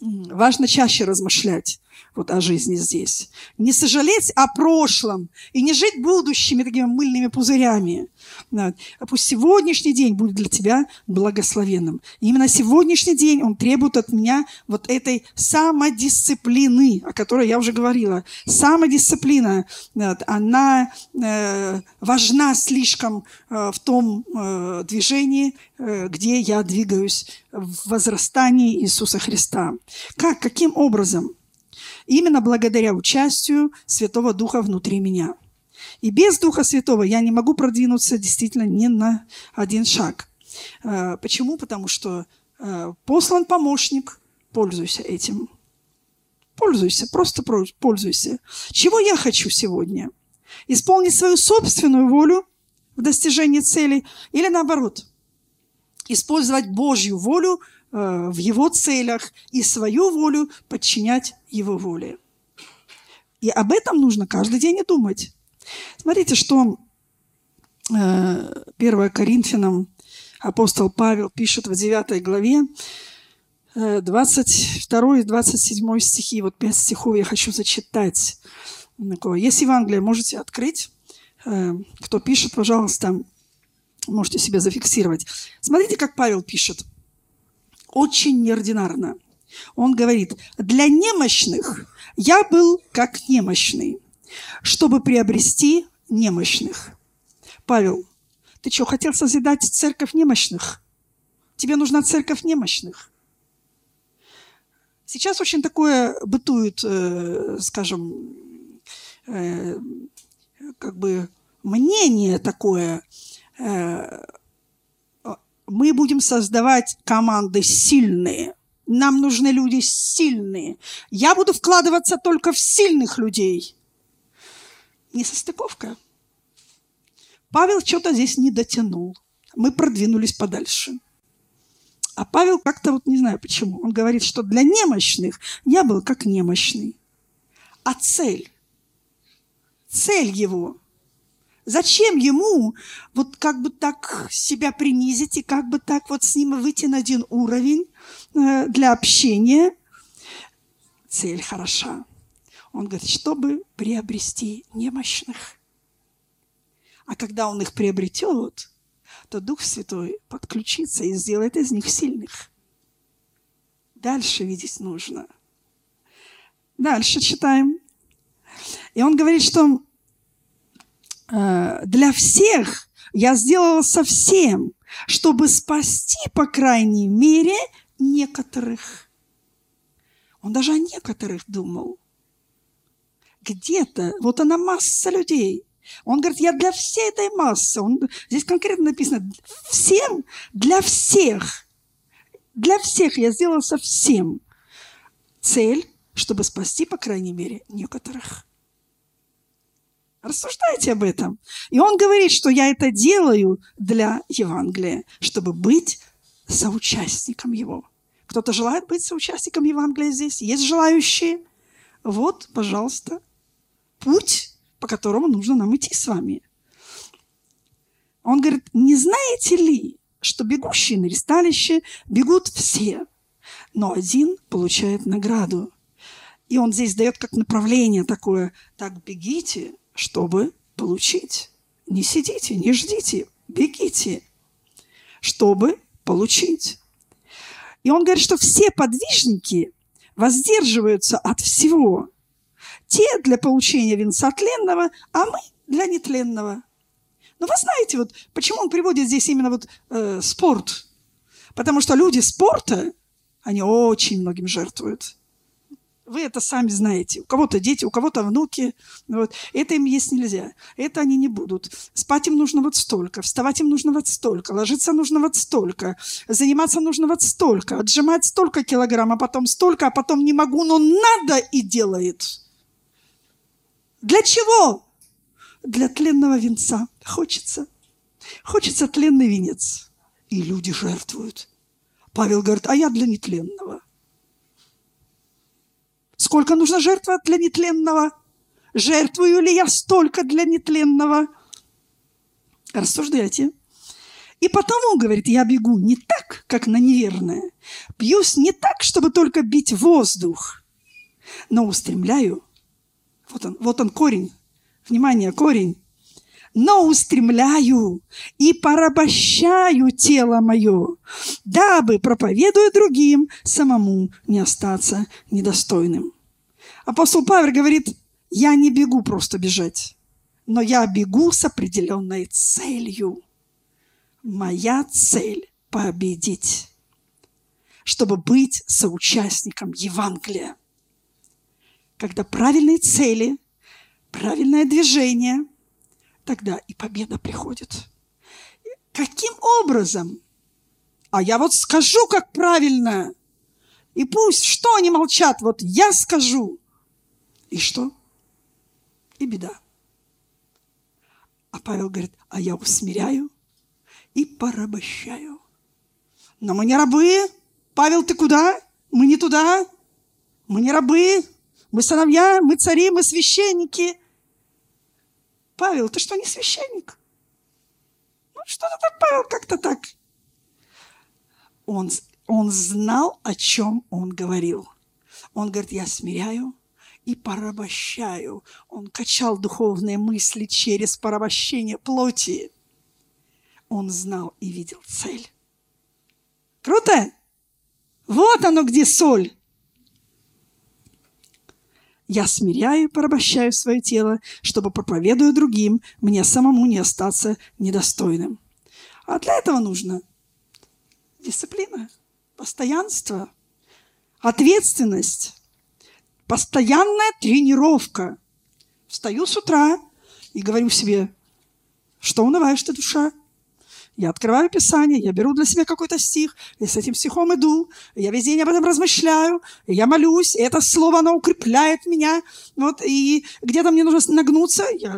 Важно чаще размышлять вот о жизни здесь. Не сожалеть о прошлом и не жить будущими такими мыльными пузырями. Да. А пусть сегодняшний день будет для тебя благословенным. И именно сегодняшний день он требует от меня вот этой самодисциплины, о которой я уже говорила. Самодисциплина, да, она важна слишком в том движении, где я двигаюсь в возрастании Иисуса Христа. Каким образом? Именно благодаря участию Святого Духа внутри меня. И без Духа Святого я не могу продвинуться действительно ни на один шаг. Почему? Потому что послан помощник, пользуйся этим. Пользуйся, просто пользуйся. Чего я хочу сегодня? Исполнить свою собственную волю в достижении цели или наоборот? Использовать Божью волю в его целях и свою волю подчинять его воле. И об этом нужно каждый день и думать. Смотрите, что 1 Коринфянам апостол Павел пишет в 9 главе 22 и 27 стихи. Вот 5 стихов я хочу зачитать. Есть Евангелие, можете открыть. Кто пишет, пожалуйста, можете себе зафиксировать. Смотрите, как Павел пишет. Очень неординарно. Он говорит: «Для немощных я был как немощный, чтобы приобрести немощных». Павел, ты что, хотел созидать церковь немощных? Тебе нужна церковь немощных? Сейчас очень такое бытует, скажем, как бы мнение такое. Мы будем создавать команды сильные. Нам нужны люди сильные. Я буду вкладываться только в сильных людей. Несостыковка. Павел что-то здесь не дотянул. Мы продвинулись подальше. А Павел как-то, вот не знаю почему, он говорит, что для немощных я был как немощный. А цель? Цель его. Зачем ему вот как бы так себя принизить и как бы так вот с ним выйти на один уровень для общения? Цель хороша. Он говорит, чтобы приобрести немощных. А когда он их приобретет, то Дух Святой подключится и сделает из них сильных. Дальше видеть нужно. Дальше читаем. И он говорит, что «Для всех я сделала совсем, чтобы спасти, по крайней мере, некоторых». Он даже о некоторых думал. Где-то, вот она масса людей. Он говорит, я для всей этой массы. Здесь конкретно написано «всем», «для всех». «Для всех я сделала совсем». Цель, чтобы спасти, по крайней мере, некоторых. Рассуждайте об этом. И он говорит, что я это делаю для Евангелия, чтобы быть соучастником его. Кто-то желает быть соучастником Евангелия здесь? Есть желающие? Вот, пожалуйста, путь, по которому нужно нам идти с вами. Он говорит, не знаете ли, что бегущие на ристалище бегут все, но один получает награду. И он здесь дает как направление такое, так бегите, чтобы получить. Не сидите, не ждите, бегите, чтобы получить. И он говорит, что все подвижники воздерживаются от всего. Те для получения венца тленного, а мы для нетленного. Но вы знаете, вот, почему он приводит здесь именно спорт? Потому что люди спорта, они очень многим жертвуют. Вы это сами знаете. У кого-то дети, у кого-то внуки. Вот. Это им есть нельзя. Это они не будут. Спать им нужно вот столько. Вставать им нужно вот столько. Ложиться нужно вот столько. Заниматься нужно вот столько. Отжимать столько килограмм, а потом столько, а потом не могу, но надо и делает. Для чего? Для тленного венца. Хочется. Хочется тленный венец. И люди жертвуют. Павел говорит, а я для нетленного. Сколько нужно жертвовать для нетленного? Жертвую ли я столько для нетленного? Рассуждайте. И потому, говорит, я бегу не так, как на неверное. Бьюсь не так, чтобы только бить воздух. Но устремляю. Вот он корень. Внимание, корень. Но устремляю и порабощаю тело мое, дабы, проповедуя другим, самому не остаться недостойным. Апостол Павел говорит, я не бегу просто бежать, но я бегу с определенной целью. Моя цель – победить, чтобы быть соучастником Евангелия. Когда правильные цели, правильное движение – тогда и победа приходит. Каким образом? А я вот скажу, как правильно. И пусть, что они молчат, вот я скажу. И что? И беда. А Павел говорит, а я усмиряю и порабощаю. Но мы не рабы. Павел, ты куда? Мы не туда. Мы не рабы. Мы сыновья, мы цари, мы священники. Павел, ты что, не священник? Ну, что-то там Павел как-то так. Он знал, о чем он говорил. Он говорит, я смиряю и порабощаю. Он качал духовные мысли через порабощение плоти. Он знал и видел цель. Круто? Вот оно, где соль. Я смиряю и порабощаю свое тело, чтобы, проповедуя другим, мне самому не остаться недостойным. А для этого нужно дисциплина, постоянство, ответственность, постоянная тренировка. Встаю с утра и говорю себе, что унываешь ты, душа? Я открываю Писание, я беру для себя какой-то стих, и с этим стихом иду, я весь день об этом размышляю, я молюсь, и это слово, оно укрепляет меня, вот, и где-то мне нужно нагнуться, я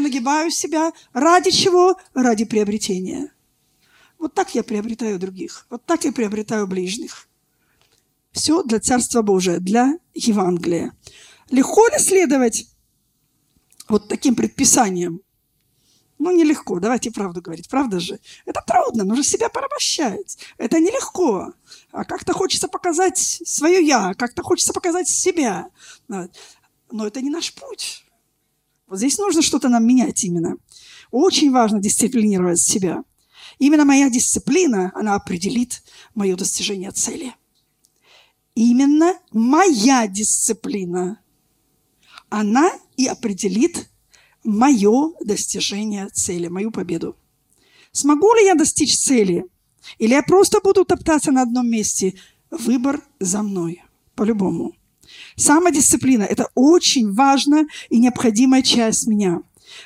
нагибаю себя. Ради чего? Ради приобретения. Вот так я приобретаю других, вот так я приобретаю ближних. Все для Царства Божия, для Евангелия. Легко ли следовать вот таким предписаниям? Ну, нелегко, давайте правду говорить, правда же? Это трудно, нужно себя порабощать, это нелегко. А как-то хочется показать свое «я», как-то хочется показать себя. Но это не наш путь. Вот здесь нужно что-то нам менять именно. Очень важно дисциплинировать себя. Именно моя дисциплина, она определит мое достижение цели. Именно моя дисциплина, она и определит мое достижение цели, мою победу. Смогу ли я достичь цели? Или я просто буду топтаться на одном месте? Выбор за мной, по-любому. Самодисциплина – это очень важная и необходимая часть меня.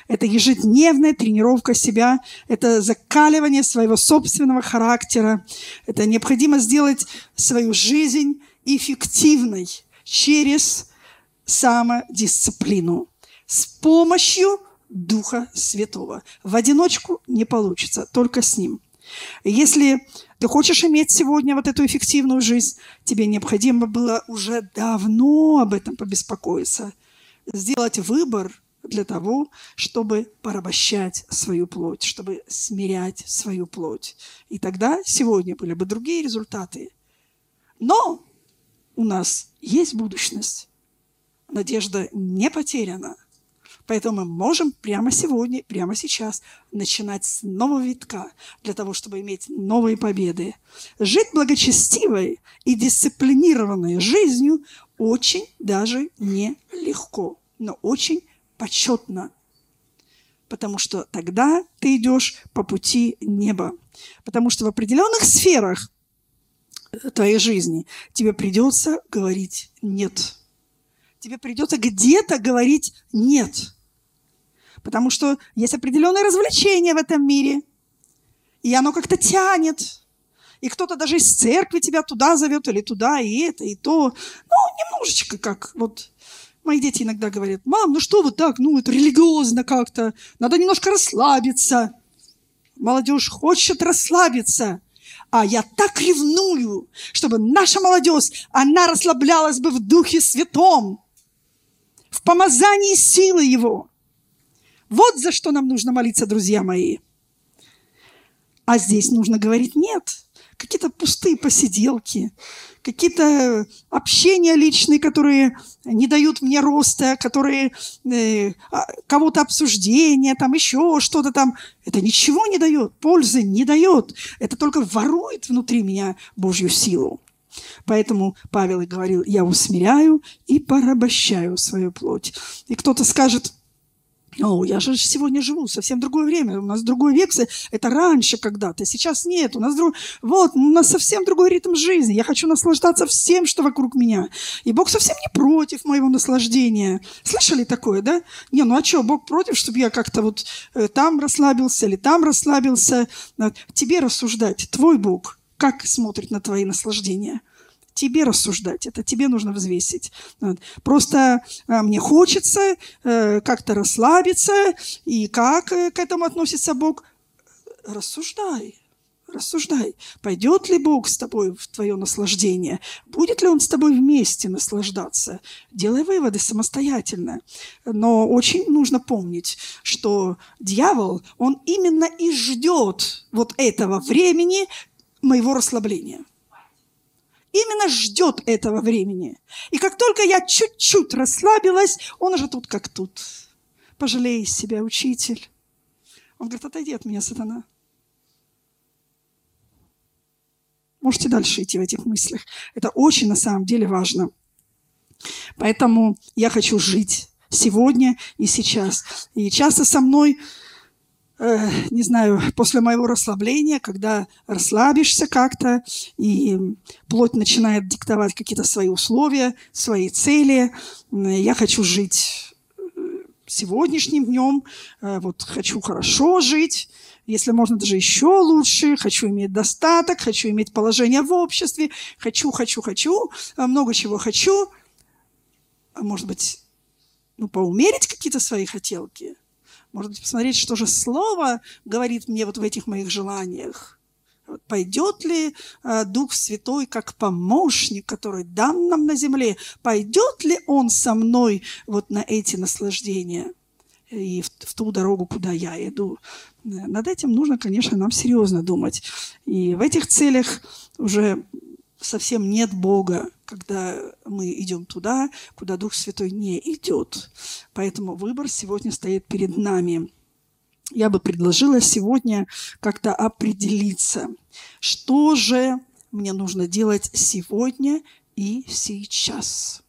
Это ежедневная тренировка себя, это закаливание своего собственного характера. Это необходимо сделать свою жизнь эффективной через самодисциплину. С помощью Духа Святого. В одиночку не получится, только с Ним. Если ты хочешь иметь сегодня вот эту эффективную жизнь, тебе необходимо было уже давно об этом побеспокоиться. Сделать выбор для того, чтобы порабощать свою плоть, чтобы смирять свою плоть. И тогда сегодня были бы другие результаты. Но у нас есть будущность. Надежда не потеряна. Поэтому мы можем прямо сегодня, прямо сейчас начинать с нового витка для того, чтобы иметь новые победы. Жить благочестивой и дисциплинированной жизнью очень даже нелегко, но очень почетно. Потому что тогда ты идешь по пути неба. Потому что в определенных сферах твоей жизни, тебе придется говорить «нет». Тебе придется где-то говорить «нет». Потому что есть определенное развлечение в этом мире, и оно как-то тянет. И кто-то даже из церкви тебя туда зовет, или туда, и это, и то. Ну, немножечко как. Вот мои дети иногда говорят: «Мам, ну что вот так, ну это религиозно как-то, надо немножко расслабиться». Молодежь хочет расслабиться. А я так ревную, чтобы наша молодежь, она расслаблялась бы в Духе Святом, в помазании силы Его. Вот за что нам нужно молиться, друзья мои. А здесь нужно говорить «нет». Какие-то пустые посиделки, какие-то общения личные, которые не дают мне роста, которые кого-то обсуждение, там еще что-то там. Это ничего не дает, пользы не дает. Это только ворует внутри меня Божью силу. Поэтому Павел и говорил: «Я усмиряю и порабощаю свою плоть». И кто-то скажет: «О, я же сегодня живу, совсем другое время, у нас другой век, это раньше когда-то, сейчас нет, у нас вот, у нас совсем другой ритм жизни, я хочу наслаждаться всем, что вокруг меня, и Бог совсем не против моего наслаждения». Слышали такое, да? Не, ну а что, Бог против, чтобы я как-то вот там расслабился или там расслабился? Тебе рассуждать, твой Бог, как смотрит на твои наслаждения? Тебе рассуждать, это тебе нужно взвесить. Просто мне хочется как-то расслабиться, и как к этому относится Бог? Рассуждай, рассуждай. Пойдет ли Бог с тобой в твое наслаждение? Будет ли Он с тобой вместе наслаждаться? Делай выводы самостоятельно. Но очень нужно помнить, что дьявол, он именно и ждет вот этого времени моего расслабления. Именно ждет этого времени. И как только я чуть-чуть расслабилась, он уже тут как тут. Пожалей себя, учитель. Он говорит: отойди от меня, сатана. Можете дальше идти в этих мыслях. Это очень на самом деле важно. Поэтому я хочу жить сегодня и сейчас. И часто со мной... не знаю, после моего расслабления, когда расслабишься как-то, и плоть начинает диктовать какие-то свои условия, свои цели. Я хочу жить сегодняшним днем, вот хочу хорошо жить, если можно, даже еще лучше, хочу иметь достаток, хочу иметь положение в обществе, хочу, много чего хочу. А может быть, ну, поумерить какие-то свои хотелки? Может быть, посмотреть, что же Слово говорит мне вот в этих моих желаниях. Пойдет ли Дух Святой как помощник, который дан нам на земле? Пойдет ли Он со мной вот на эти наслаждения и в ту дорогу, куда я иду? Над этим нужно, конечно, нам серьезно думать. И в этих целях уже совсем нет Бога, когда мы идем туда, куда Дух Святой не идет. Поэтому выбор сегодня стоит перед нами. Я бы предложила сегодня как-то определиться, что же мне нужно делать сегодня и сейчас.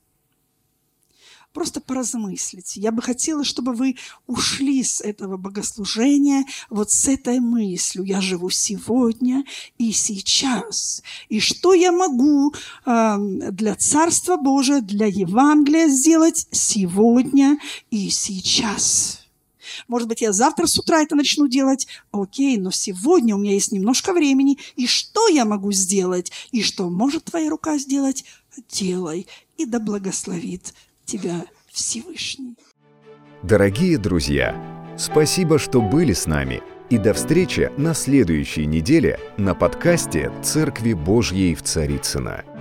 Просто поразмыслить. Я бы хотела, чтобы вы ушли с этого богослужения вот с этой мыслью: я живу сегодня и сейчас. И что я могу для Царства Божия, для Евангелия сделать сегодня и сейчас? Может быть, я завтра с утра это начну делать. Окей, но сегодня у меня есть немножко времени. И что я могу сделать? И что может твоя рука сделать? Делай. И да благословит Тебя Всевышний. Дорогие друзья, спасибо, что были с нами. И до встречи на следующей неделе на подкасте «Церкви Божьей в Царицыно».